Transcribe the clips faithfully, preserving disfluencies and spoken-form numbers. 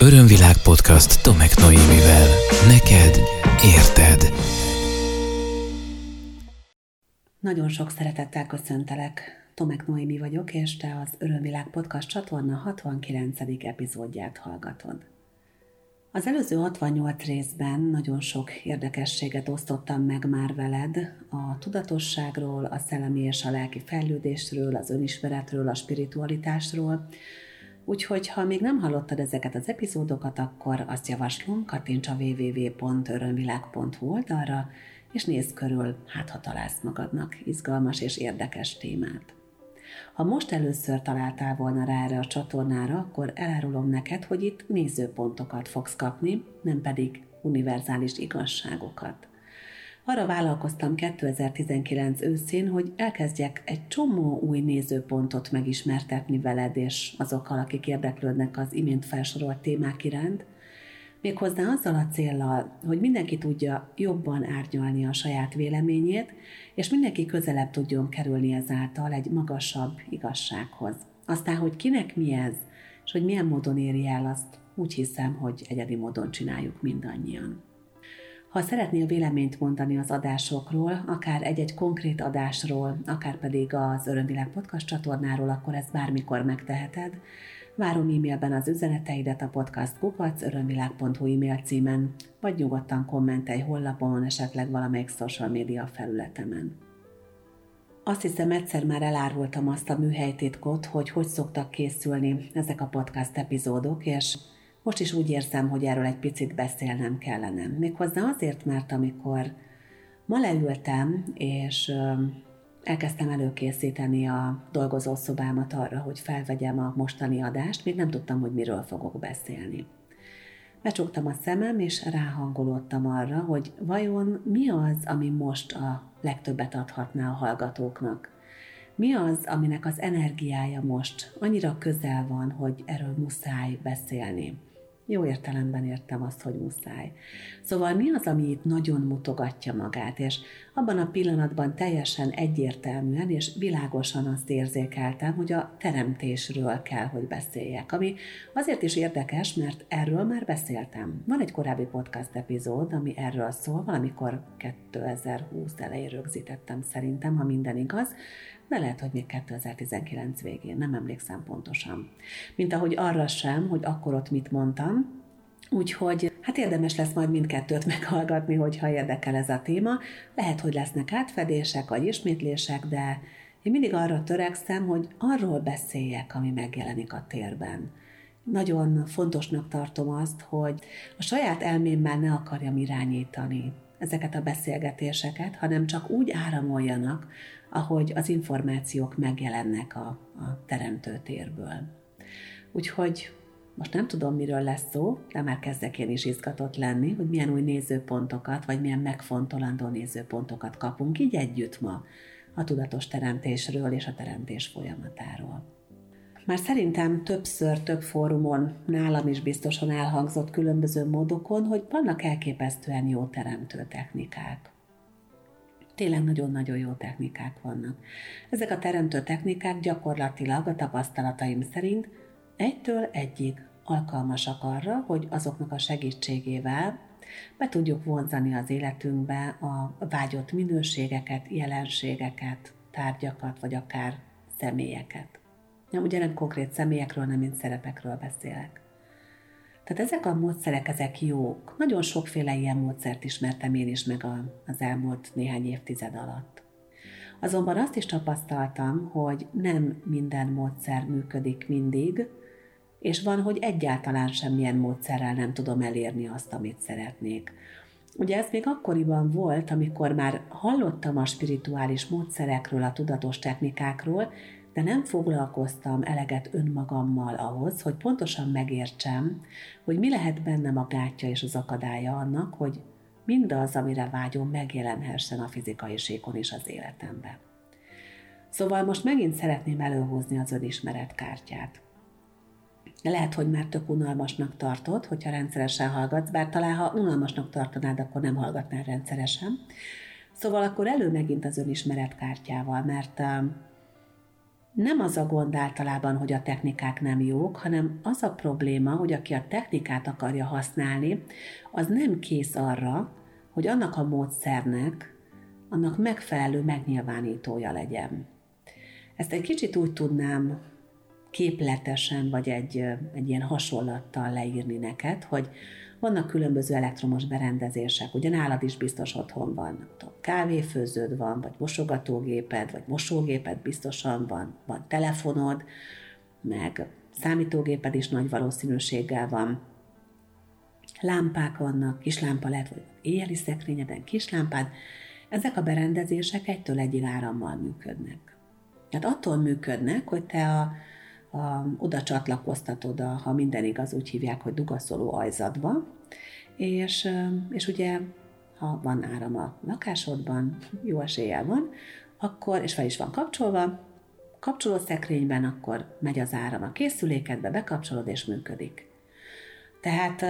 Örömvilág podcast Tomek Noémivel. Neked érted. Nagyon sok szeretettel köszöntelek. Tomek Noémi vagyok, és te az Örömvilág podcast csatorna hatvankilencedik epizódját hallgatod. Az előző hatvannyolc részben nagyon sok érdekességet osztottam meg már veled a tudatosságról, a szellemi és a lelki fejlődésről, az önismeretről, a spiritualitásról. Úgyhogy, ha még nem hallottad ezeket az epizódokat, akkor azt javaslom, kattints a double-u double-u double-u pont örömvilág pont hu oldalra, és nézz körül, hát ha találsz magadnak izgalmas és érdekes témát. Ha most először találtál volna rá erre a csatornára, akkor elárulom neked, hogy itt nézőpontokat fogsz kapni, nem pedig univerzális igazságokat. Arra vállalkoztam kétezer-tizenkilenc őszén, hogy elkezdjek egy csomó új nézőpontot megismertetni veled és azokkal, akik érdeklődnek az imént felsorolt témák iránt, méghozzá azzal a céllal, hogy mindenki tudja jobban árnyalni a saját véleményét, és mindenki közelebb tudjon kerülni ezáltal egy magasabb igazsághoz. Aztán, hogy kinek mi ez, és hogy milyen módon éri el azt, úgy hiszem, hogy egyedi módon csináljuk mindannyian. Ha szeretnél véleményt mondani az adásokról, akár egy-egy konkrét adásról, akár pedig az Örömvilág podcast csatornáról, akkor ezt bármikor megteheted. Várom e-mailben az üzeneteidet a podcast kukac örömvilág pont hu e-mail címen, vagy nyugodtan kommentelj honlapon, esetleg valamelyik social média felületemen. Azt hiszem, egyszer már elárultam azt a műhelytitkot, hogy hogy szoktak készülni ezek a podcast epizódok, és most is úgy érzem, hogy erről egy picit beszélnem kellene. Méghozzá azért, mert amikor ma leültem, és elkezdtem előkészíteni a dolgozószobámat arra, hogy felvegyem a mostani adást, még nem tudtam, hogy miről fogok beszélni. Becsuktam a szemem, és ráhangolódtam arra, hogy vajon mi az, ami most a legtöbbet adhatná a hallgatóknak. Mi az, aminek az energiája most annyira közel van, hogy erről muszáj beszélni. Jó értelemben értem azt, hogy muszáj. Szóval mi az, ami itt nagyon mutogatja magát, és abban a pillanatban teljesen egyértelműen és világosan azt érzékeltem, hogy a teremtésről kell, hogy beszéljek. Ami azért is érdekes, mert erről már beszéltem. Van egy korábbi podcast epizód, ami erről szól, valamikor kétezer-húsz elején rögzítettem szerintem, ha minden igaz, de lehet, hogy még kétezer-tizenkilenc végén, nem emlékszem pontosan. Mint ahogy arra sem, hogy akkor ott mit mondtam, úgyhogy hát érdemes lesz majd mindkettőt meghallgatni, hogyha érdekel ez a téma. Lehet, hogy lesznek átfedések vagy ismétlések, de én mindig arra törekszem, hogy arról beszéljek, ami megjelenik a térben. Nagyon fontosnak tartom azt, hogy a saját elmémmel ne akarjam irányítani ezeket a beszélgetéseket, hanem csak úgy áramoljanak, ahogy az információk megjelennek a, a teremtőtérből. Úgyhogy most nem tudom, miről lesz szó, de már kezdek én is izgatott lenni, hogy milyen új nézőpontokat, vagy milyen megfontolandó nézőpontokat kapunk így együtt ma a tudatos teremtésről és a teremtés folyamatáról. Már szerintem többször, több fórumon, nálam is biztosan elhangzott különböző módokon, hogy vannak elképesztően jó teremtő technikák. Tényleg nagyon-nagyon jó technikák vannak. Ezek a teremtő technikák gyakorlatilag a tapasztalataim szerint egytől egyig alkalmasak arra, hogy azoknak a segítségével be tudjuk vonzani az életünkbe a vágyott minőségeket, jelenségeket, tárgyakat, vagy akár személyeket. Nem, ugye nem konkrét személyekről, nem mint szerepekről beszélek. Tehát ezek a módszerek, ezek jók. Nagyon sokféle ilyen módszert ismertem én is meg az elmúlt néhány évtized alatt. Azonban azt is tapasztaltam, hogy nem minden módszer működik mindig, és van, hogy egyáltalán semmilyen módszerrel nem tudom elérni azt, amit szeretnék. Ugye ez még akkoriban volt, amikor már hallottam a spirituális módszerekről, a tudatos technikákról, de nem foglalkoztam eleget önmagammal ahhoz, hogy pontosan megértsem, hogy mi lehet bennem a gátja és az akadálya annak, hogy mindaz, amire vágyom, megjelenhessen a fizikai síkon is az életemben. Szóval most megint szeretném előhúzni az önismeret kártyát. Lehet, hogy már tök unalmasnak tartod, hogyha rendszeresen hallgatsz, bár talán ha unalmasnak tartanád, akkor nem hallgatnál rendszeresen. Szóval akkor elő megint az önismeret kártyával, mert Nem az a gond általában, hogy a technikák nem jók, hanem az a probléma, hogy aki a technikát akarja használni, az nem kész arra, hogy annak a módszernek, annak megfelelő megnyilvánítója legyen. Ezt egy kicsit úgy tudnám képletesen, vagy egy, egy ilyen hasonlattal leírni neked, hogy vannak különböző elektromos berendezések, ugye nálad is biztos otthon van, kávéfőződ van, vagy mosogatógéped, vagy mosógéped biztosan van, van telefonod, meg számítógéped is nagy valószínűséggel van. Lámpák vannak, kislámpa lehet, vagy éjjeli szekrényeden kislámpád. Ezek a berendezések egytől egyig árammal működnek. Tehát attól működnek, hogy te a, a, oda csatlakoztatod, a, ha minden igaz, úgy hívják, hogy dugaszoló ajzadba, és, és ugye, ha van áram a lakásodban, jó eséllyel van, akkor, és fel is van kapcsolva, kapcsoló szekrényben, akkor megy az áram a készülékedbe, bekapcsolod, és működik. Tehát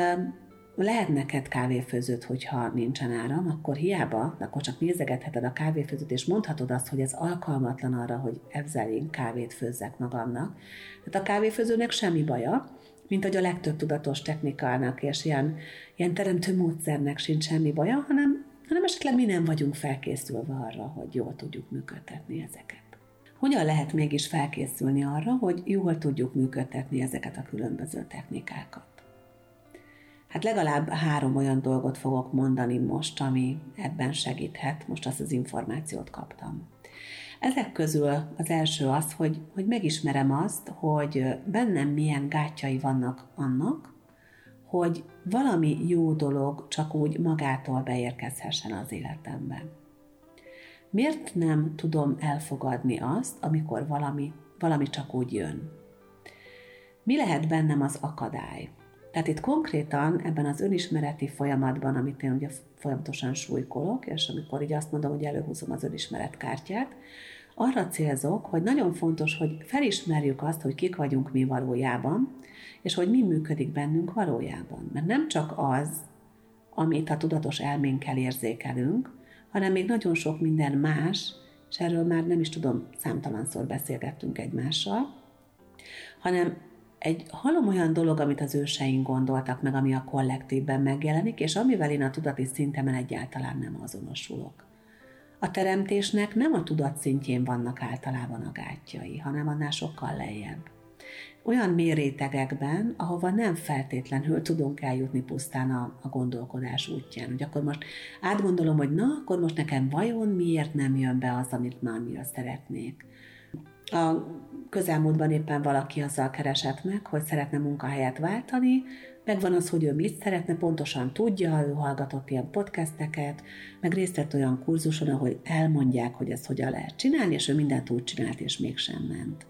lehet neked kávéfőződ, hogyha nincsen áram, akkor hiába, akkor csak nézegetheted a kávéfőzőt, és mondhatod azt, hogy ez alkalmatlan arra, hogy ezzel én kávét főzzek magamnak. Tehát a kávéfőzőnek semmi baja, mint hogy a legtöbb tudatos technikának és ilyen, ilyen teremtő módszernek sincs semmi baja, hanem, hanem esetleg mi nem vagyunk felkészülve arra, hogy jól tudjuk működtetni ezeket. Hogyan lehet mégis felkészülni arra, hogy jól tudjuk működtetni ezeket a különböző technikákat? Hát legalább három olyan dolgot fogok mondani most, ami ebben segíthet, most azt az információt kaptam. Ezek közül az első az, hogy, hogy megismerem azt, hogy bennem milyen gátjai vannak annak, hogy valami jó dolog csak úgy magától beérkezhessen az életembe. Miért nem tudom elfogadni azt, amikor valami, valami csak úgy jön? Mi lehet bennem az akadály? Tehát itt konkrétan ebben az önismereti folyamatban, amit én ugye folyamatosan súlykolok, és amikor így azt mondom, hogy előhúzom az önismeretkártyát, arra célzok, hogy nagyon fontos, hogy felismerjük azt, hogy kik vagyunk mi valójában, és hogy mi működik bennünk valójában. Mert nem csak az, amit a tudatos elménkkel érzékelünk, hanem még nagyon sok minden más, és erről már nem is tudom, számtalanszor beszélgettünk egymással, hanem egy halom olyan dolog, amit az őseink gondoltak meg, ami a kollektívben megjelenik, és amivel én a tudati szintemen egyáltalán nem azonosulok. A teremtésnek nem a tudat szintjén vannak általában a gátjai, hanem annál sokkal lejjebb. Olyan mély rétegekben, ahova nem feltétlenül tudunk eljutni pusztán a, a gondolkodás útján. Ugye akkor most átgondolom, hogy na, akkor most nekem vajon miért nem jön be az, amit már mire szeretnék. A közelmúltban éppen valaki azzal keresett meg, hogy szeretne munkahelyet váltani, megvan az, hogy ő mit szeretne, pontosan tudja, ő hallgatott ilyen podcasteket, meg részt vett olyan kurzuson, ahol elmondják, hogy ezt hogyan lehet csinálni, és ő mindent úgy csinált, és mégsem ment.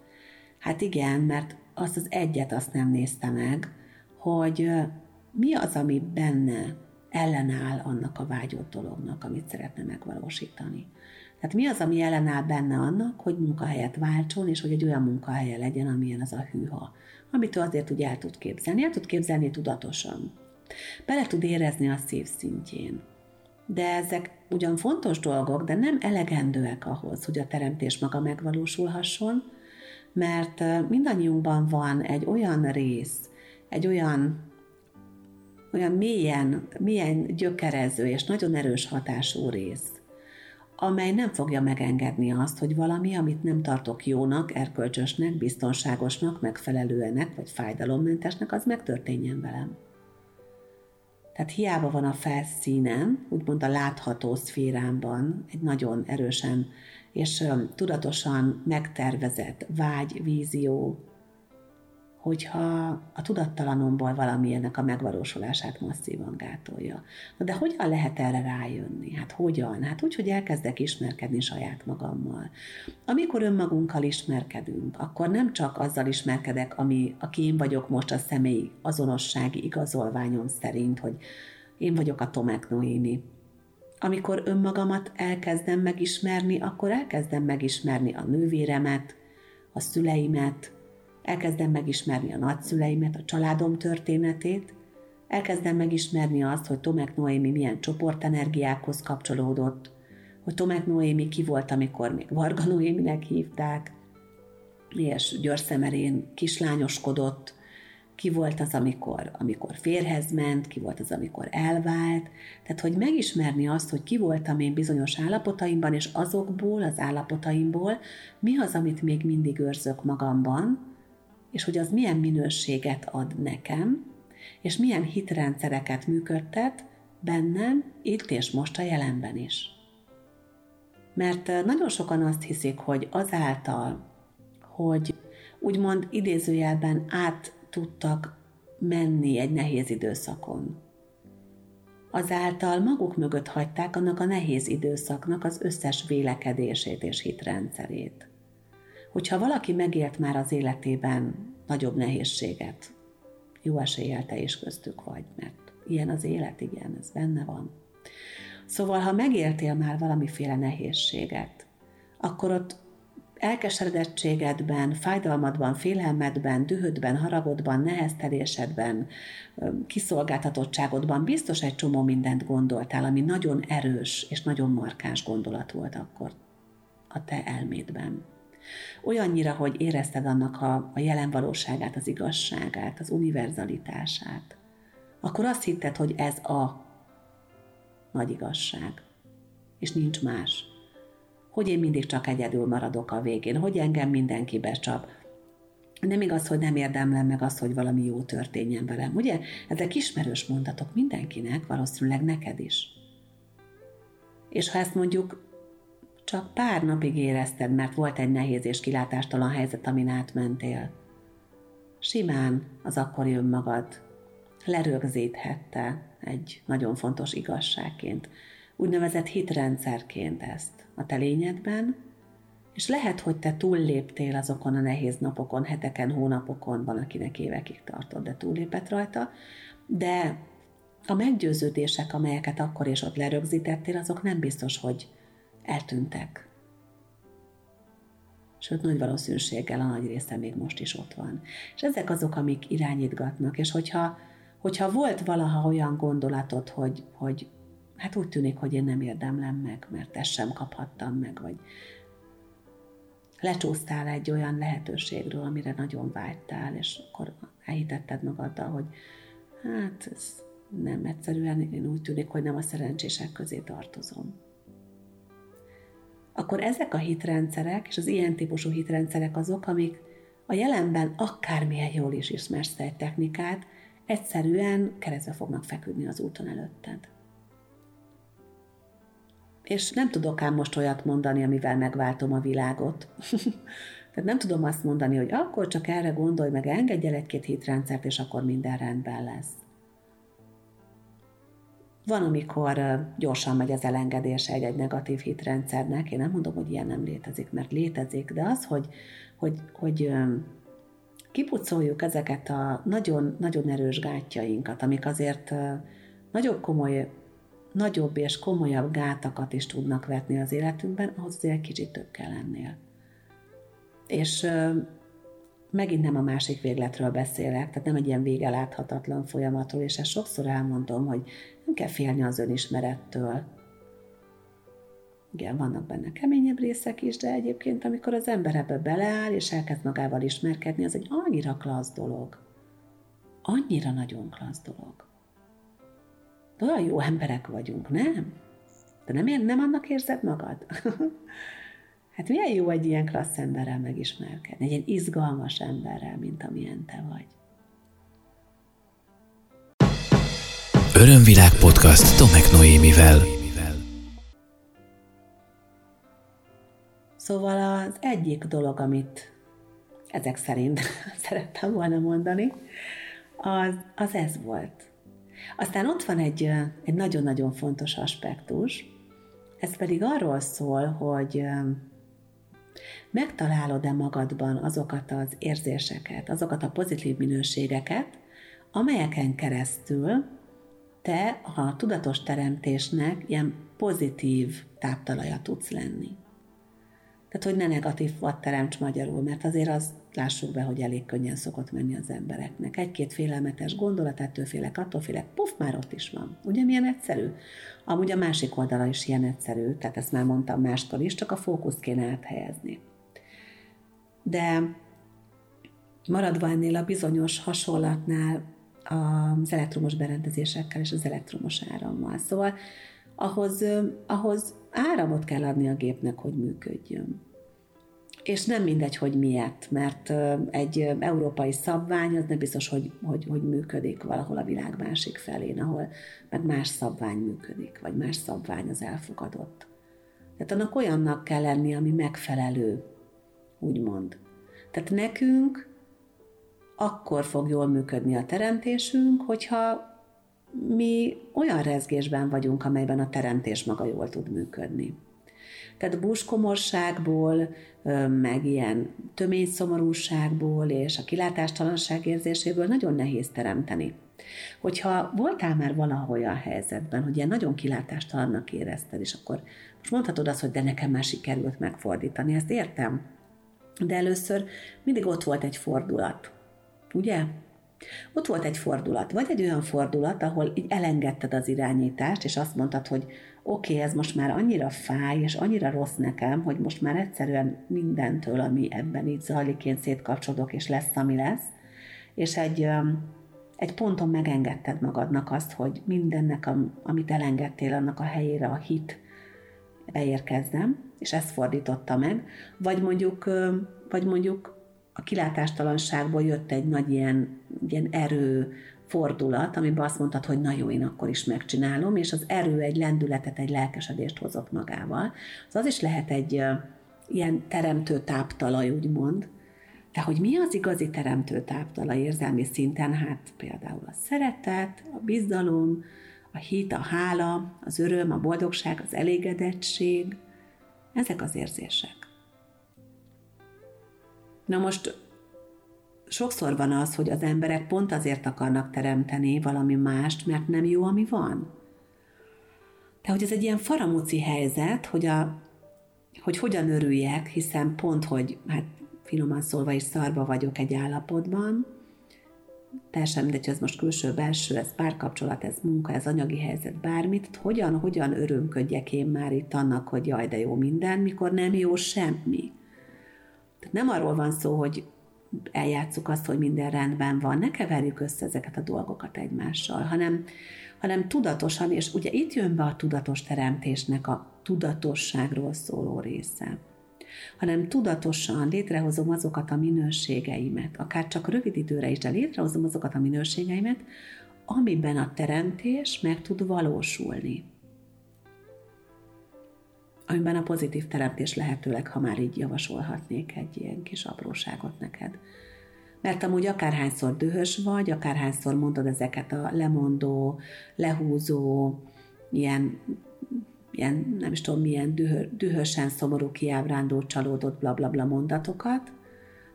Hát igen, mert azt az egyet azt nem nézte meg, hogy mi az, ami benne ellenáll annak a vágyott dolognak, amit szeretne megvalósítani. Tehát mi az, ami ellenáll benne annak, hogy munkahelyet váltson, és hogy egy olyan munkahelye legyen, amilyen az a hűha, amit ő azért úgy el tud képzelni. El tud képzelni tudatosan. Bele tud érezni a szív szintjén. De ezek ugyan fontos dolgok, de nem elegendőek ahhoz, hogy a teremtés maga megvalósulhasson, mert mindannyiunkban van egy olyan rész, egy olyan, olyan mélyen, mélyen gyökerező és nagyon erős hatású rész, amely nem fogja megengedni azt, hogy valami, amit nem tartok jónak, erkölcsösnek, biztonságosnak, megfelelőenek, vagy fájdalommentesnek, az megtörténjen velem. Tehát hiába van a felszínen, úgymond a látható szférámban egy nagyon erősen és tudatosan megtervezett vágy, vízió, hogyha a tudattalanomból valami ennek a megvalósulását masszívan gátolja. Na de hogyan lehet erre rájönni? Hát hogyan? Hát úgy, hogy elkezdek ismerkedni saját magammal. Amikor önmagunkkal ismerkedünk, akkor nem csak azzal ismerkedek, ami, aki én vagyok most a személyi azonossági igazolványom szerint, hogy én vagyok a Tomek Noémi. Amikor önmagamat elkezdem megismerni, akkor elkezdem megismerni a nővéremet, a szüleimet, elkezdem megismerni a nagyszüleimet, a családom történetét, elkezdem megismerni azt, hogy Tomek Noémi milyen csoportenergiákhoz kapcsolódott, hogy Tomek Noémi ki volt, amikor még Varga Noéminek hívták, és Győrszemerén kislányoskodott, ki volt az, amikor, amikor férhez ment, ki volt az, amikor elvált. Tehát, hogy megismerni azt, hogy ki voltam én bizonyos állapotaimban, és azokból, az állapotaimból mi az, amit még mindig őrzök magamban, és hogy az milyen minőséget ad nekem, és milyen hitrendszereket működtet bennem, itt és most a jelenben is. Mert nagyon sokan azt hiszik, hogy azáltal, hogy úgymond idézőjelben át tudtak menni egy nehéz időszakon, azáltal maguk mögött hagyták annak a nehéz időszaknak az összes vélekedését és hitrendszerét. Hogyha valaki megélt már az életében nagyobb nehézséget, jó eséllyel te is köztük vagy, mert ilyen az élet, igen, ez benne van. Szóval, ha megéltél már valamiféle nehézséget, akkor ott elkeseredettségedben, fájdalmadban, félelmedben, dühödben, haragodban, neheztelésedben, kiszolgáltatottságodban biztos egy csomó mindent gondoltál, ami nagyon erős és nagyon markáns gondolat volt akkor a te elmédben. Olyannyira, hogy érezted annak a, a jelen valóságát, az igazságát, az univerzalitását. Akkor azt hitted, hogy ez a nagy igazság, és nincs más. Hogy én mindig csak egyedül maradok a végén, hogy engem mindenki becsap. Nem igaz, hogy nem érdemlem meg azt, hogy valami jó történjen velem, ugye? Ezek ismerős mondatok mindenkinek, valószínűleg neked is. És ha ezt mondjuk csak pár napig érezted, mert volt egy nehéz és kilátástalan helyzet, amin átmentél, simán az akkori önmagad lerögzíthette egy nagyon fontos igazságként, úgynevezett hitrendszerként ezt a te lényedben, és lehet, hogy te túlléptél azokon a nehéz napokon, heteken, hónapokon, van, akinek évekig tartott, de túllépett rajta, de a meggyőződések, amelyeket akkor és ott lerögzítettél, azok nem biztos, hogy eltűntek. Sőt, nagy valószínűséggel a nagy része még most is ott van. És ezek azok, amik irányítgatnak, és hogyha, hogyha volt valaha olyan gondolatod, hogy, hogy hát úgy tűnik, hogy én nem érdemlem meg, mert ezt sem kaphattam meg, vagy lecsúsztál egy olyan lehetőségről, amire nagyon vágytál, és akkor elhitetted magaddal, hogy hát ez nem egyszerűen, én úgy tűnik, hogy nem a szerencsések közé tartozom. Akkor ezek a hitrendszerek, és az ilyen típusú hitrendszerek azok, amik a jelenben akármilyen jól is ismersz egy technikát, egyszerűen keresztbe fognak feküdni az úton előtted. És nem tudok ám most olyat mondani, amivel megváltom a világot. Tehát nem tudom azt mondani, hogy akkor csak erre gondolj, meg engedj el egy-két hitrendszert, és akkor minden rendben lesz. Van, amikor gyorsan megy az elengedése egy-egy negatív hitrendszernek, én nem mondom, hogy ilyen nem létezik, mert létezik, de az, hogy, hogy, hogy kipucoljuk ezeket a nagyon-nagyon erős gátjainkat, amik azért nagyon komoly, nagyobb és komolyabb gátakat is tudnak vetni az életünkben, ahhoz azért kicsit több kell ennél. És ö, megint nem a másik végletről beszélek, tehát nem egy ilyen vége láthatatlan folyamatról, és ezt sokszor elmondom, hogy nem kell félni az önismerettől. Igen, vannak benne keményebb részek is, de egyébként, amikor az ember ebbe beleáll, és elkezd magával ismerkedni, az egy annyira klassz dolog. Annyira nagyon klassz dolog. De olyan jó emberek vagyunk, nem? De nem, nem annak érzed magad? Hát milyen jó egy ilyen klassz emberrel megismerkedni, egy ilyen izgalmas emberrel, mint amilyen te vagy. Örömvilág podcast Tomek Noémivel. Szóval az egyik dolog, amit ezek szerint szerettem volna mondani, az, az ez volt. Aztán ott van egy, egy nagyon-nagyon fontos aspektus, ez pedig arról szól, hogy megtalálod-e magadban azokat az érzéseket, azokat a pozitív minőségeket, amelyeken keresztül te a tudatos teremtésnek ilyen pozitív táptalaja tudsz lenni. Tehát, hogy ne negatívat teremts magyarul, mert azért az, lássuk be, hogy elég könnyen szokott menni az embereknek. Egy-két félelmetes gondolat, ettől félek, attól félek, puf, már ott is van. Ugye milyen egyszerű? Amúgy a másik oldala is ilyen egyszerű, tehát ezt már mondtam máskor is, csak a fókuszt kéne áthelyezni. de maradva ennél a bizonyos hasonlatnál az elektromos berendezésekkel és az elektromos árammal. Szóval ahhoz, ahhoz áramot kell adni a gépnek, hogy működjön. És nem mindegy, hogy miért, mert egy európai szabvány az nem biztos, hogy, hogy, hogy működik valahol a világ másik felén, ahol meg más szabvány működik, vagy más szabvány az elfogadott. Tehát annak olyannak kell lenni, ami megfelelő, úgymond. Tehát nekünk akkor fog jól működni a teremtésünk, hogyha mi olyan rezgésben vagyunk, amelyben a teremtés maga jól tud működni. Tehát búskomorságból, meg ilyen tömény szomorúságból és a kilátástalanság érzéséből nagyon nehéz teremteni. Hogyha voltál már valahol a helyzetben, hogy ilyen nagyon kilátástalannak érezted, és akkor most mondhatod azt, hogy de nekem már sikerült megfordítani, ezt értem. De először mindig ott volt egy fordulat, ugye? Ott volt egy fordulat, vagy egy olyan fordulat, ahol így elengedted az irányítást, és azt mondtad, hogy oké, okay, ez most már annyira fáj, és annyira rossz nekem, hogy most már egyszerűen mindentől, ami ebben így zajlik, én szétkapcsolok, és lesz, ami lesz. És egy, egy ponton megengedted magadnak azt, hogy mindennek, amit elengedtél, annak a helyére a hit elérkezzem, és ezt fordította meg. Vagy mondjuk, vagy mondjuk a kilátástalanságból jött egy nagy ilyen, ilyen erő fordulat, amiben azt mondtad, hogy na jó, én akkor is megcsinálom, és az erő egy lendületet, egy lelkesedést hozott magával. Az az is lehet egy ilyen teremtő táptalaj, úgymond. De hogy mi az igazi teremtő táptalaj érzelmi szinten? Hát például a szeretet, a bizalom, a hit, a hála, az öröm, a boldogság, az elégedettség. Ezek az érzések. Na most sokszor van az, hogy az emberek pont azért akarnak teremteni valami mást, mert nem jó, ami van. De hogy ez egy ilyen faramúci helyzet, hogy, a, hogy hogyan örüljek, hiszen pont, hogy hát finoman szólva is szarba vagyok egy állapotban, teljesen mindegy, hogy ez most külső-belső, ez párkapcsolat, ez munka, ez anyagi helyzet, bármit, hogyan, hogyan örömködjek én már itt annak, hogy jaj, de jó minden, mikor nem jó semmi. Tehát nem arról van szó, hogy eljátsszuk azt, hogy minden rendben van, ne keverjük össze ezeket a dolgokat egymással, hanem, hanem tudatosan, és ugye itt jön be a tudatos teremtésnek a tudatosságról szóló része, hanem tudatosan létrehozom azokat a minőségeimet, akár csak rövid időre is, de létrehozom azokat a minőségeimet, amiben a teremtés meg tud valósulni. Amiben a pozitív teremtés lehetőleg, ha már így javasolhatnék egy ilyen kis apróságot neked. Mert amúgy akárhányszor dühös vagy, akárhányszor mondod ezeket a lemondó, lehúzó, ilyen, ilyen nem is tudom milyen dühö, dühösen szomorú, kiábrándó, csalódott blablabla mondatokat,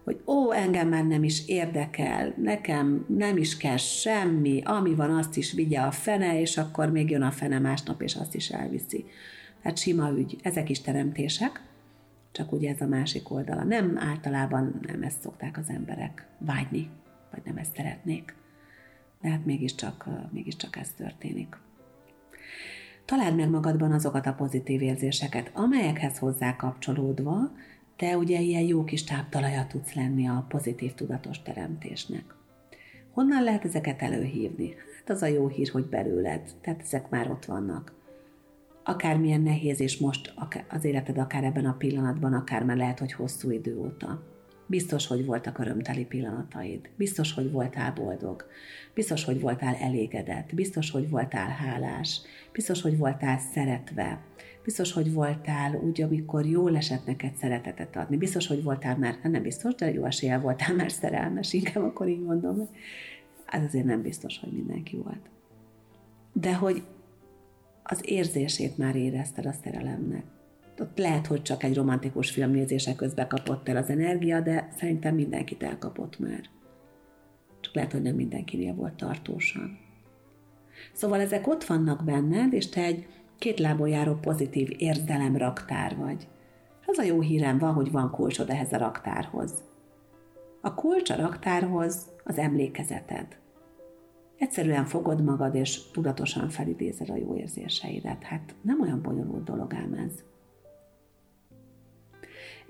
hogy ó, engem már nem is érdekel, nekem nem is kell semmi, ami van, azt is vigye a fene, és akkor még jön a fene másnap, és azt is elviszi. Tehát sima ügy, ezek is teremtések, csak ugye ez a másik oldala. Nem, általában nem ezt szokták az emberek vágyni, vagy nem ezt szeretnék. De hát mégiscsak, mégiscsak ez történik. Találd meg magadban azokat a pozitív érzéseket, amelyekhez hozzá kapcsolódva, te ugye ilyen jó kis táptalaja tudsz lenni a pozitív tudatos teremtésnek. Honnan lehet ezeket előhívni? Hát az a jó hír, hogy belőled, tehát ezek már ott vannak. Akármilyen nehéz, és most az életed akár ebben a pillanatban, akár már lehet, hogy hosszú idő óta. Biztos, hogy voltak örömteli pillanataid. Biztos, hogy voltál boldog. Biztos, hogy voltál elégedett. Biztos, hogy voltál hálás. Biztos, hogy voltál szeretve. Biztos, hogy voltál úgy, amikor jól esett neked szeretetet adni. Biztos, hogy voltál már, nem biztos, de jó eséllyel voltál már szerelmes, inkább akkor így mondom. Az azért nem biztos, hogy mindenki volt. De hogy az érzését már érezted a szerelemnek. Ott lehet, hogy csak egy romantikus film nézése közben kapott el az energia, de szerintem mindenkit elkapott már. Csak lehet, hogy nem mindenkinél volt tartósan. Szóval ezek ott vannak benned, és te egy két lábon járó pozitív érzelem raktár vagy. Az a jó hírem van, hogy van kulcsod ehhez a raktárhoz. A kulcs a raktárhoz az emlékezeted. Egyszerűen fogod magad, és tudatosan felidézed a jó érzéseidet. Hát nem olyan bonyolult dolog ám ez.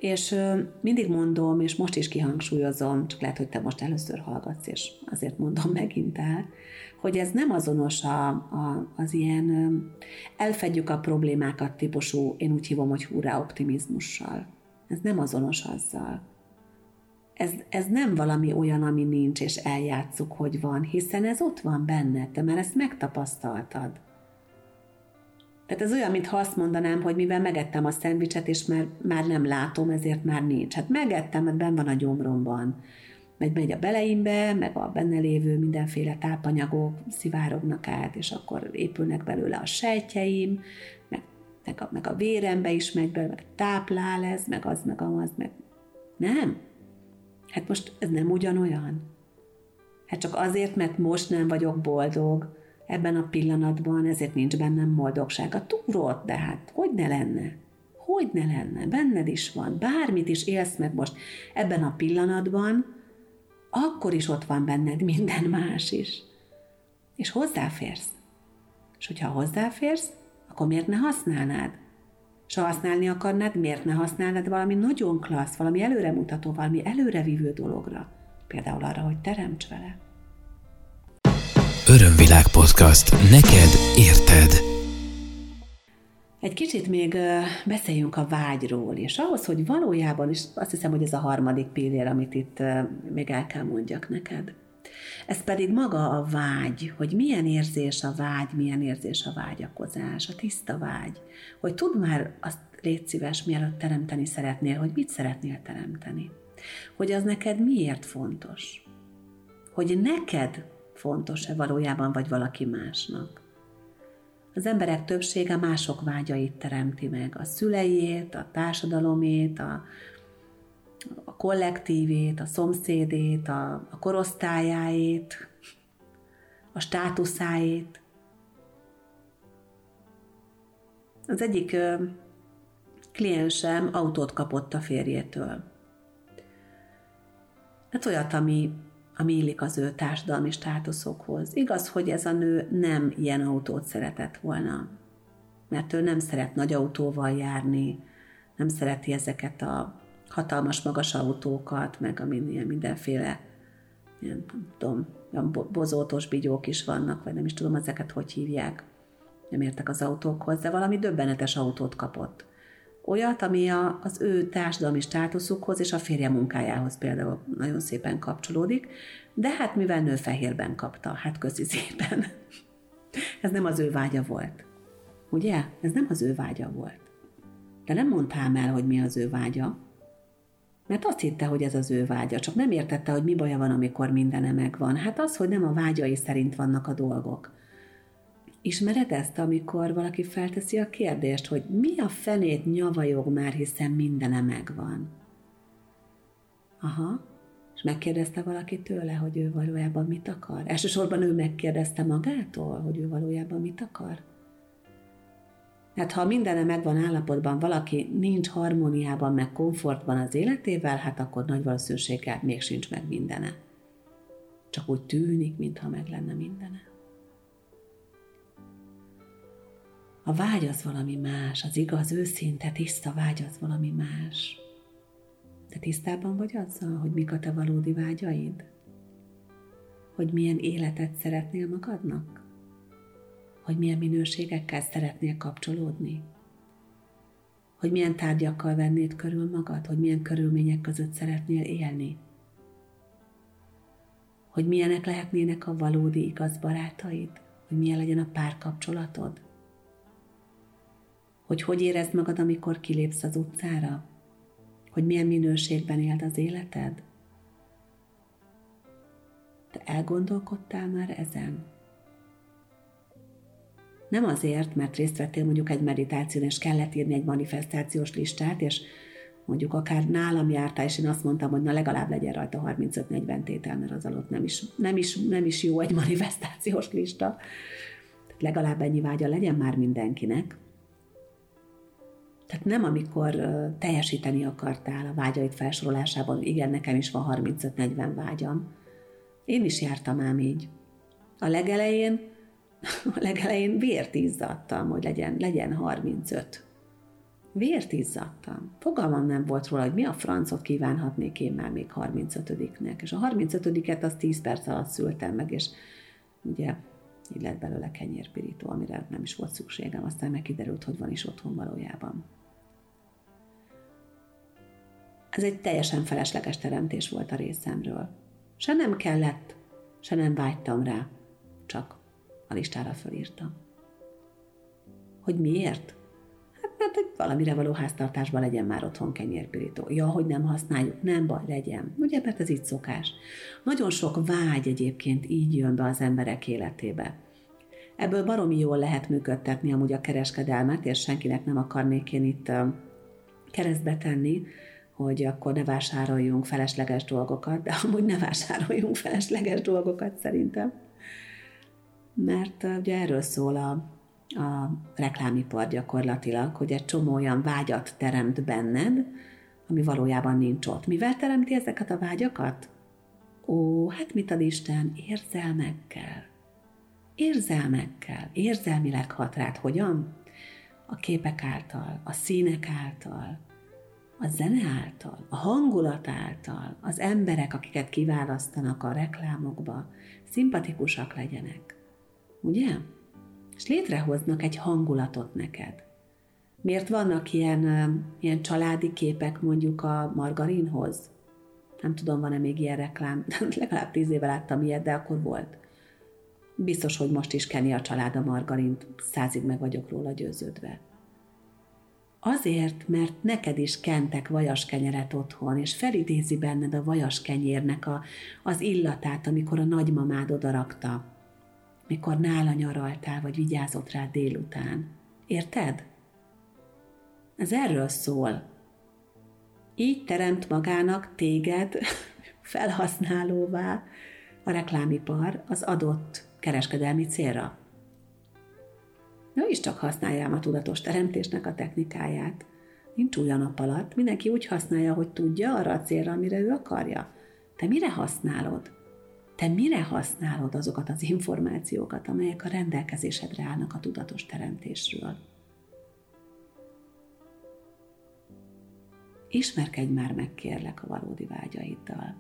És mindig mondom, és most is kihangsúlyozom, csak lehet, hogy te most először hallgatsz, és azért mondom megint el, hogy ez nem azonos a, a, az ilyen elfedjük a problémákat típusú, én úgy hívom, hogy hurrá optimizmussal. Ez nem azonos azzal. Ez, ez nem valami olyan, ami nincs, és eljátszuk, hogy van, hiszen ez ott van benned, te már ezt megtapasztaltad. Tehát ez olyan, mintha azt mondanám, hogy mivel megettem a szendvicset, és már, már nem látom, ezért már nincs. Hát megettem, mert benn van a gyomromban. Megy, megy a beleimbe, meg a benne lévő mindenféle tápanyagok szivárognak át, és akkor épülnek belőle a sejtjeim, meg, meg, a, meg a vérembe is megy belőle, meg táplál ez, meg az, meg az, meg... Nem? Hát most ez nem ugyanolyan. Hát csak azért, mert most nem vagyok boldog, ebben a pillanatban, ezért nincs bennem boldogság. A túrod, de hát hogy ne lenne? Hogy ne lenne? Benned is van. Bármit is élsz meg most ebben a pillanatban, akkor is ott van benned minden más is. És hozzáférsz. És hogyha hozzáférsz, akkor miért ne használnád? És ha használni akarnád, miért ne használnád valami nagyon klassz, valami előremutató, valami előrevívő dologra? Például arra, hogy teremts vele. Örömvilág podcast. Neked érted. Egy kicsit még beszéljünk a vágyról, és ahhoz, hogy valójában, és azt hiszem, hogy ez a harmadik pillér, amit itt még el kell mondjak neked. Ez pedig maga a vágy, hogy milyen érzés a vágy, milyen érzés a vágyakozás, a tiszta vágy. Hogy tudd már azt, légy szíves, mielőtt teremteni szeretnél, hogy mit szeretnél teremteni. Hogy az neked miért fontos. Hogy neked fontos-e valójában, vagy valaki másnak. Az emberek többsége mások vágyait teremti meg, a szüleiét, a társadalomét, a, a kollektívét, a szomszédét, a, a korosztályáét, a státuszáét. Az egyik ö, kliensem autót kapott a férjétől. Hát olyat, ami ami illik az ő társadalmi státuszokhoz. Igaz, hogy ez a nő nem ilyen autót szeretett volna, mert ő nem szeret nagy autóval járni, nem szereti ezeket a hatalmas magas autókat, meg a mindenféle, ilyen, nem tudom, olyan bozótos bigyók is vannak, vagy nem is tudom, ezeket hogy hívják. Nem értek az autókhoz, de valami döbbenetes autót kapott. Olyat, ami a, az ő társadalmi státuszukhoz és a férje munkájához például nagyon szépen kapcsolódik, de hát mivel nő fehérben kapta, hát közi szépen. Ez nem az ő vágya volt. Ugye? Ez nem az ő vágya volt. De nem mondtám el, hogy mi az ő vágya, mert azt hitte, hogy ez az ő vágya, csak nem értette, hogy mi baja van, amikor mindene megvan. Hát az, hogy nem a vágyai szerint vannak a dolgok. Ismered ezt, amikor valaki felteszi a kérdést, hogy mi a fenét nyavajog már, hiszen mindene megvan? Aha, és megkérdezte valaki tőle, hogy ő valójában mit akar? Elsősorban ő megkérdezte magától, hogy ő valójában mit akar? Hát ha mindene megvan állapotban valaki nincs harmóniában, meg komfortban az életével, hát akkor nagy valószínűséggel még sincs meg mindene. Csak úgy tűnik, mintha meg lenne mindene. A vágy az valami más, az igaz, őszinte, tiszta vágy az valami más. Te tisztában vagy azzal, hogy mik a te valódi vágyaid? Hogy milyen életet szeretnél magadnak? Hogy milyen minőségekkel szeretnél kapcsolódni? Hogy milyen tárgyakkal vennéd körül magad? Hogy milyen körülmények között szeretnél élni? Hogy milyenek lehetnének a valódi igaz barátaid? Hogy milyen legyen a párkapcsolatod? Hogy hogy érezd magad, amikor kilépsz az utcára? Hogy milyen minőségben éld az életed? Te elgondolkodtál már ezen? Nem azért, mert részt vettél mondjuk egy meditáción, és kellett írni egy manifestációs listát, és mondjuk akár nálam jártál, és én azt mondtam, hogy na legalább legyen rajta harmincöt-negyven tétel, mert az alatt nem is, nem is, nem is jó egy manifestációs lista. Tehát legalább ennyi vágya legyen már mindenkinek. Tehát nem amikor teljesíteni akartál a vágyaid felsorolásában, igen, nekem is van harmincöt-negyven vágyam. Én is jártam ám így. A legelején, a legelején vért izzadtam, hogy legyen, legyen harmincöt. Vért izzadtam. Fogalmam nem volt róla, hogy mi a francot kívánhatnék én már még harmincötödiknek. És a harmincötödiket az tíz perc alatt szültem meg, és ugye így lett belőle kenyérpirító, amire nem is volt szükségem. Aztán megkiderült, hogy van is otthon valójában. Ez egy teljesen felesleges teremtés volt a részemről. Se nem kellett, se nem vágytam rá, csak a listára fölírtam. Hogy miért? Hát, mert egy valamire való háztartásban legyen már otthon kenyérpirító. Ja, hogy nem használjuk, nem baj, legyen. Ugye, mert ez így szokás. Nagyon sok vágy egyébként így jön be az emberek életébe. Ebből baromi jól lehet működtetni amúgy a kereskedelmet, és senkinek nem akarnék én itt keresztbe tenni, hogy akkor ne vásároljunk felesleges dolgokat, de amúgy ne vásároljunk felesleges dolgokat szerintem. Mert ugye erről szól a, a reklámipar gyakorlatilag, hogy egy csomó olyan vágyat teremt benned, ami valójában nincs ott. Mivel teremti ezeket a vágyakat? Ó, hát mit ad Isten? Érzelmekkel. Érzelmekkel. Érzelmileg hat rád. Hogyan? A képek által, a színek által, a zene által, a hangulat által, az emberek, akiket kiválasztanak a reklámokba, szimpatikusak legyenek. Ugye? És létrehoznak egy hangulatot neked. Miért vannak ilyen, ilyen családi képek mondjuk a margarinhoz? Nem tudom, van-e még ilyen reklám? Legalább tíz éve láttam ilyet, de akkor volt. Biztos, hogy most is keni a család a margarint, százig meg vagyok róla győződve. Azért, mert neked is kentek vajaskenyeret otthon, és felidézi benned a vajaskenyérnek a, az illatát, amikor a nagymamád odarakta, mikor nála nyaraltál, vagy vigyázott rád délután. Érted? Ez erről szól. Így teremt magának téged felhasználóvá a reklámipar az adott kereskedelmi célra. Na, is csak használják a tudatos teremtésnek a technikáját. Nincs új a nap alatt. Mindenki úgy használja, hogy tudja arra a célra, amire ő akarja. Te mire használod? Te mire használod azokat az információkat, amelyek a rendelkezésedre állnak a tudatos teremtésről? Ismerkedj már meg, kérlek, a valódi vágyaiddal.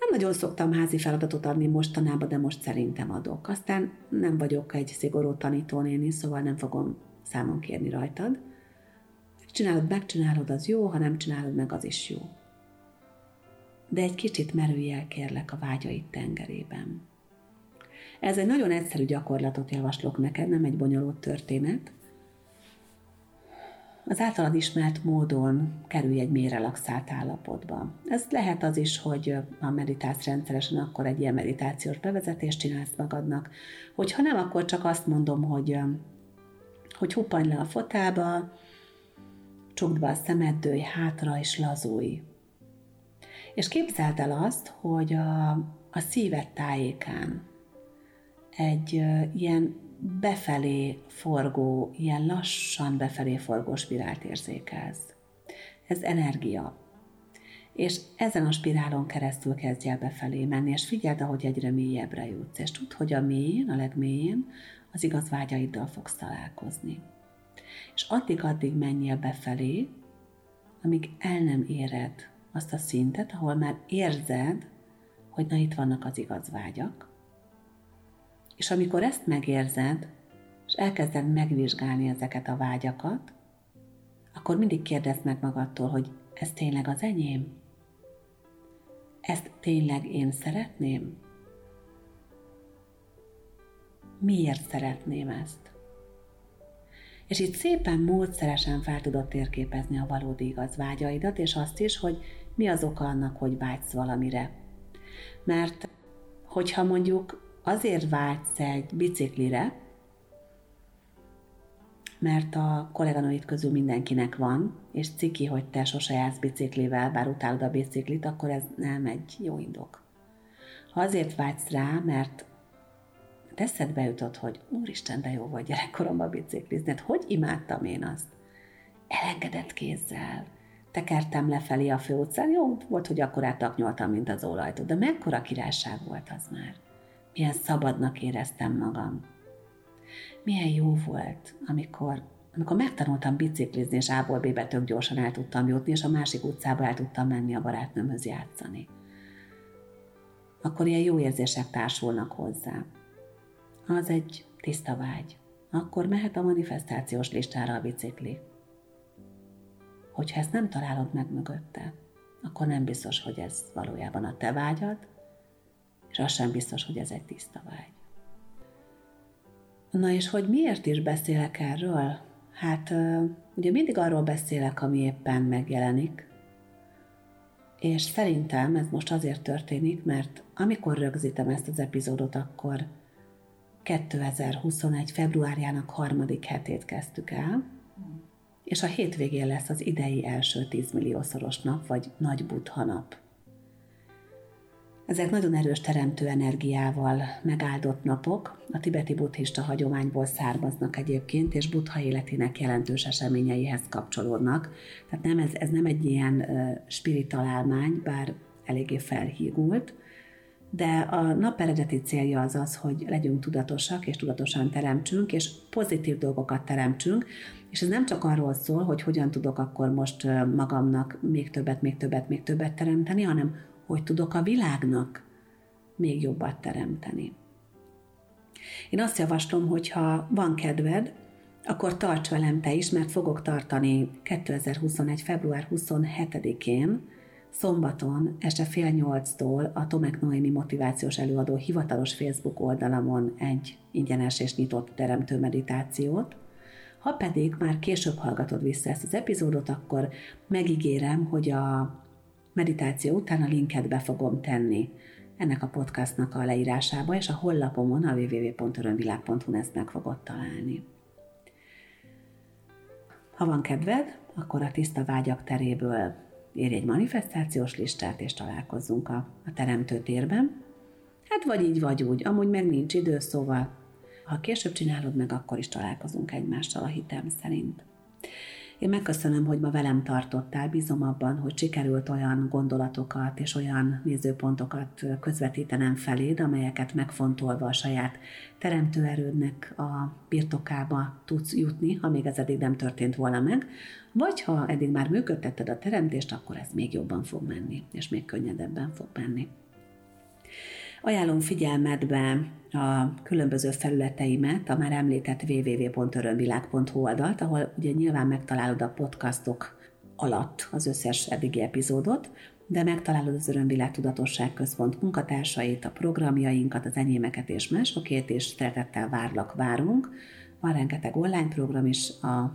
Nem nagyon szoktam házi feladatot adni mostanában, de most szerintem adok. Aztán nem vagyok egy szigorú tanítónéni, szóval nem fogom számon kérni rajtad. Csinálod, megcsinálod, az jó, ha nem csinálod meg, az is jó. De egy kicsit merülj el, kérlek, a vágyaid tengerében. Ez egy nagyon egyszerű gyakorlatot javaslok neked, nem egy bonyolult történet. Az általad ismert módon kerülj egy mély relaxált állapotba. Ez lehet az is, hogy ha meditálsz rendszeresen, akkor egy ilyen meditációs bevezetést csinálsz magadnak. Hogyha nem, akkor csak azt mondom, hogy, hogy huppanj le a fotába, csukd be a szemed, dőlj hátra és lazulj. És képzeld el azt, hogy a, a szíved tájékán egy ilyen befelé forgó, ilyen lassan befelé forgó spirált érzékelsz. Ez energia. És ezen a spirálon keresztül kezdj el befelé menni, és figyeld, ahogy egyre mélyebbre jutsz, és tudd, hogy a mélyén, a legmélyén az igaz vágyaiddal fogsz találkozni. És addig-addig menjél befelé, amíg el nem éred azt a szintet, ahol már érzed, hogy na, itt vannak az igaz vágyak. És amikor ezt megérzed, és elkezded megvizsgálni ezeket a vágyakat, akkor mindig kérdezd meg magadtól, hogy ez tényleg az enyém? Ezt tényleg én szeretném? Miért szeretném ezt? És itt szépen módszeresen fel tudod térképezni a valódi igaz vágyaidat, és azt is, hogy mi az oka annak, hogy vágysz valamire. Mert hogyha mondjuk azért vágysz egy biciklire, mert a kolléganőid közül mindenkinek van, és ciki, hogy te sose jársz biciklivel, bár utálod a biciklit, akkor ez nem egy jó indok. Ha azért vágysz rá, mert eszedbe jutott, hogy úristen, de jó volt gyerekkoromban biciklizned, hogy imádtam én azt? Elengedett kézzel. Tekertem lefelé a főutcán, jó volt, hogy akkor átaknyoltam, mint az ólajtó, de mekkora királyság volt az már. Milyen szabadnak éreztem magam. Milyen jó volt, amikor amikor megtanultam biciklizni, és A-ból B-be tök gyorsan el tudtam jutni, és a másik utcába el tudtam menni a barátnőmhöz játszani. Akkor ilyen jó érzések társulnak hozzá. Az egy tiszta vágy. Akkor mehet a manifestációs listára a bicikli. Hogyha ezt nem találod meg mögötte, akkor nem biztos, hogy ez valójában a te vágyad, és az sem biztos, hogy ez egy tiszta vágy. Na és hogy miért is beszélek erről? Hát ugye mindig arról beszélek, ami éppen megjelenik, és szerintem ez most azért történik, mert amikor rögzítem ezt az epizódot, akkor kétezer-huszonegy. februárjának harmadik hetét kezdtük el, és a hétvégén lesz az idei első tízmilliószoros nap, vagy nagy buddha nap. Ezek nagyon erős teremtő energiával megáldott napok, a tibeti buddhista hagyományból származnak egyébként, és buddha életének jelentős eseményeihez kapcsolódnak. Tehát nem, ez, ez nem egy ilyen uh, spiritalálmány, bár eléggé felhígult, de a nap eredeti célja az az, hogy legyünk tudatosak, és tudatosan teremtsünk, és pozitív dolgokat teremtsünk, és ez nem csak arról szól, hogy hogyan tudok akkor most magamnak még többet, még többet, még többet teremteni, hanem hogy tudok a világnak még jobbat teremteni. Én azt javaslom, hogy ha van kedved, akkor tarts velem te is, mert fogok tartani kétezer-huszonegy. február huszonhetedikén, szombaton este fél nyolctól a Tomek Noémi motivációs előadó hivatalos Facebook oldalamon egy ingyenes és nyitott teremtő meditációt. Ha pedig már később hallgatod vissza ezt az epizódot, akkor megígérem, hogy a meditáció után a linket be fogom tenni ennek a podcastnak a leírásába, és a honlapomon, a double-u double-u double-u pont örömvilág pont hu ezt meg fogod találni. Ha van kedved, akkor a tiszta vágyak teréből írj egy manifestációs listát, és találkozzunk a, a teremtő térben. Hát vagy így, vagy úgy, amúgy meg nincs idő, szóval ha később csinálod meg, akkor is találkozunk egymással a hitem szerint. Én megköszönöm, hogy ma velem tartottál, bízom abban, hogy sikerült olyan gondolatokat és olyan nézőpontokat közvetítenem feléd, amelyeket megfontolva a saját teremtőerődnek a birtokába tudsz jutni, ha még ez eddig nem történt volna meg, vagy ha eddig már működtetted a teremtést, akkor ez még jobban fog menni, és még könnyedebben fog menni. Ajánlom figyelmedbe a különböző felületeimet, a már említett double-u double-u double-u pont örömvilág pont hu oldalt, ahol ugye nyilván megtalálod a podcastok alatt az összes eddigi epizódot, de megtalálod az Örömvilág Tudatosság Központ munkatársait, a programjainkat, az enyémeket és másokét, és szeretettel várlak, várunk. Van rengeteg online program is a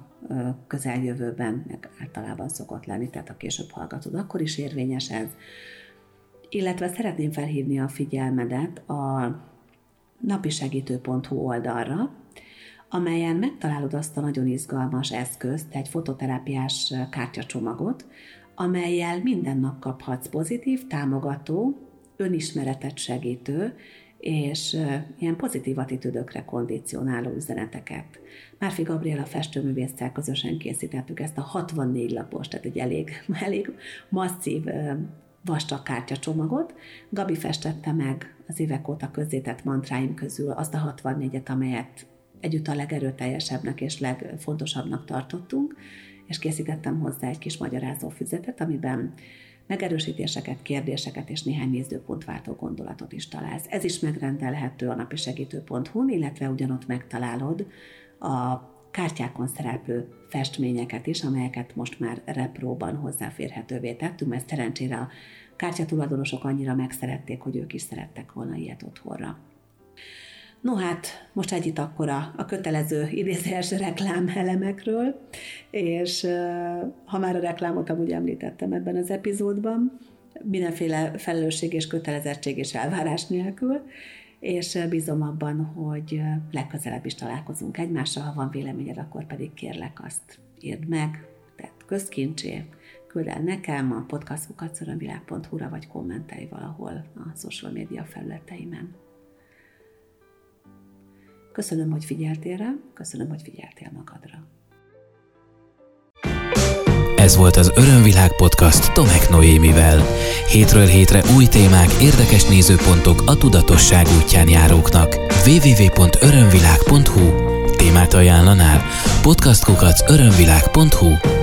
közeljövőben, meg általában szokott lenni, tehát ha később hallgatod, akkor is érvényes ez. Illetve szeretném felhívni a figyelmedet a napisegítő pont hu oldalra, amelyen megtalálod azt a nagyon izgalmas eszközt, egy fototerápiás kártyacsomagot, amellyel minden nap kaphatsz pozitív, támogató, önismeretet segítő és ilyen pozitív attitűdökre kondicionáló üzeneteket. Márfi Gabriel a festőművésszel közösen készítettük ezt a hatvannégy lapos, tehát egy elég, elég masszív vastag kártyacsomagot. Gabi festette meg az évek óta közzétett mantráim közül azt a hatvannégyet, amelyet együtt a legerőteljesebbnek és legfontosabbnak tartottunk, és készítettem hozzá egy kis magyarázó füzetet, amiben megerősítéseket, kérdéseket és néhány nézőpontváltó gondolatot is találsz. Ez is megrendelhető a napisegítő pont hu-n, illetve ugyanott megtalálod a kártyákon szereplő festményeket is, amelyeket most már repróban hozzáférhetővé tettünk, mert szerencsére a kártyatulajdonosok annyira megszerették, hogy ők is szerettek volna ilyet otthonra. No hát, most egy itt akkor a, a kötelező idézőjeles reklám elemekről, és ha már a reklámot amúgy említettem ebben az epizódban, mindenféle felelősség és kötelezettség és elvárás nélkül, és bízom abban, hogy legközelebb is találkozunk egymással, ha van véleményed, akkor pedig kérlek azt írd meg, tehát közkincsé, küld el nekem a podcast kukac örömvilág pont hu-ra, vagy kommentelj valahol a social media felületeimen. Köszönöm, hogy figyeltél rá, köszönöm, hogy figyeltél magadra. Ez volt az Örömvilág Podcast Tomek Noémivel. Hétről hétre új témák, érdekes nézőpontok a tudatosság útján járóknak. double-u double-u double-u pont örömvilág pont hu témát ajánlanál? Podcastkukac örömvilág pont hu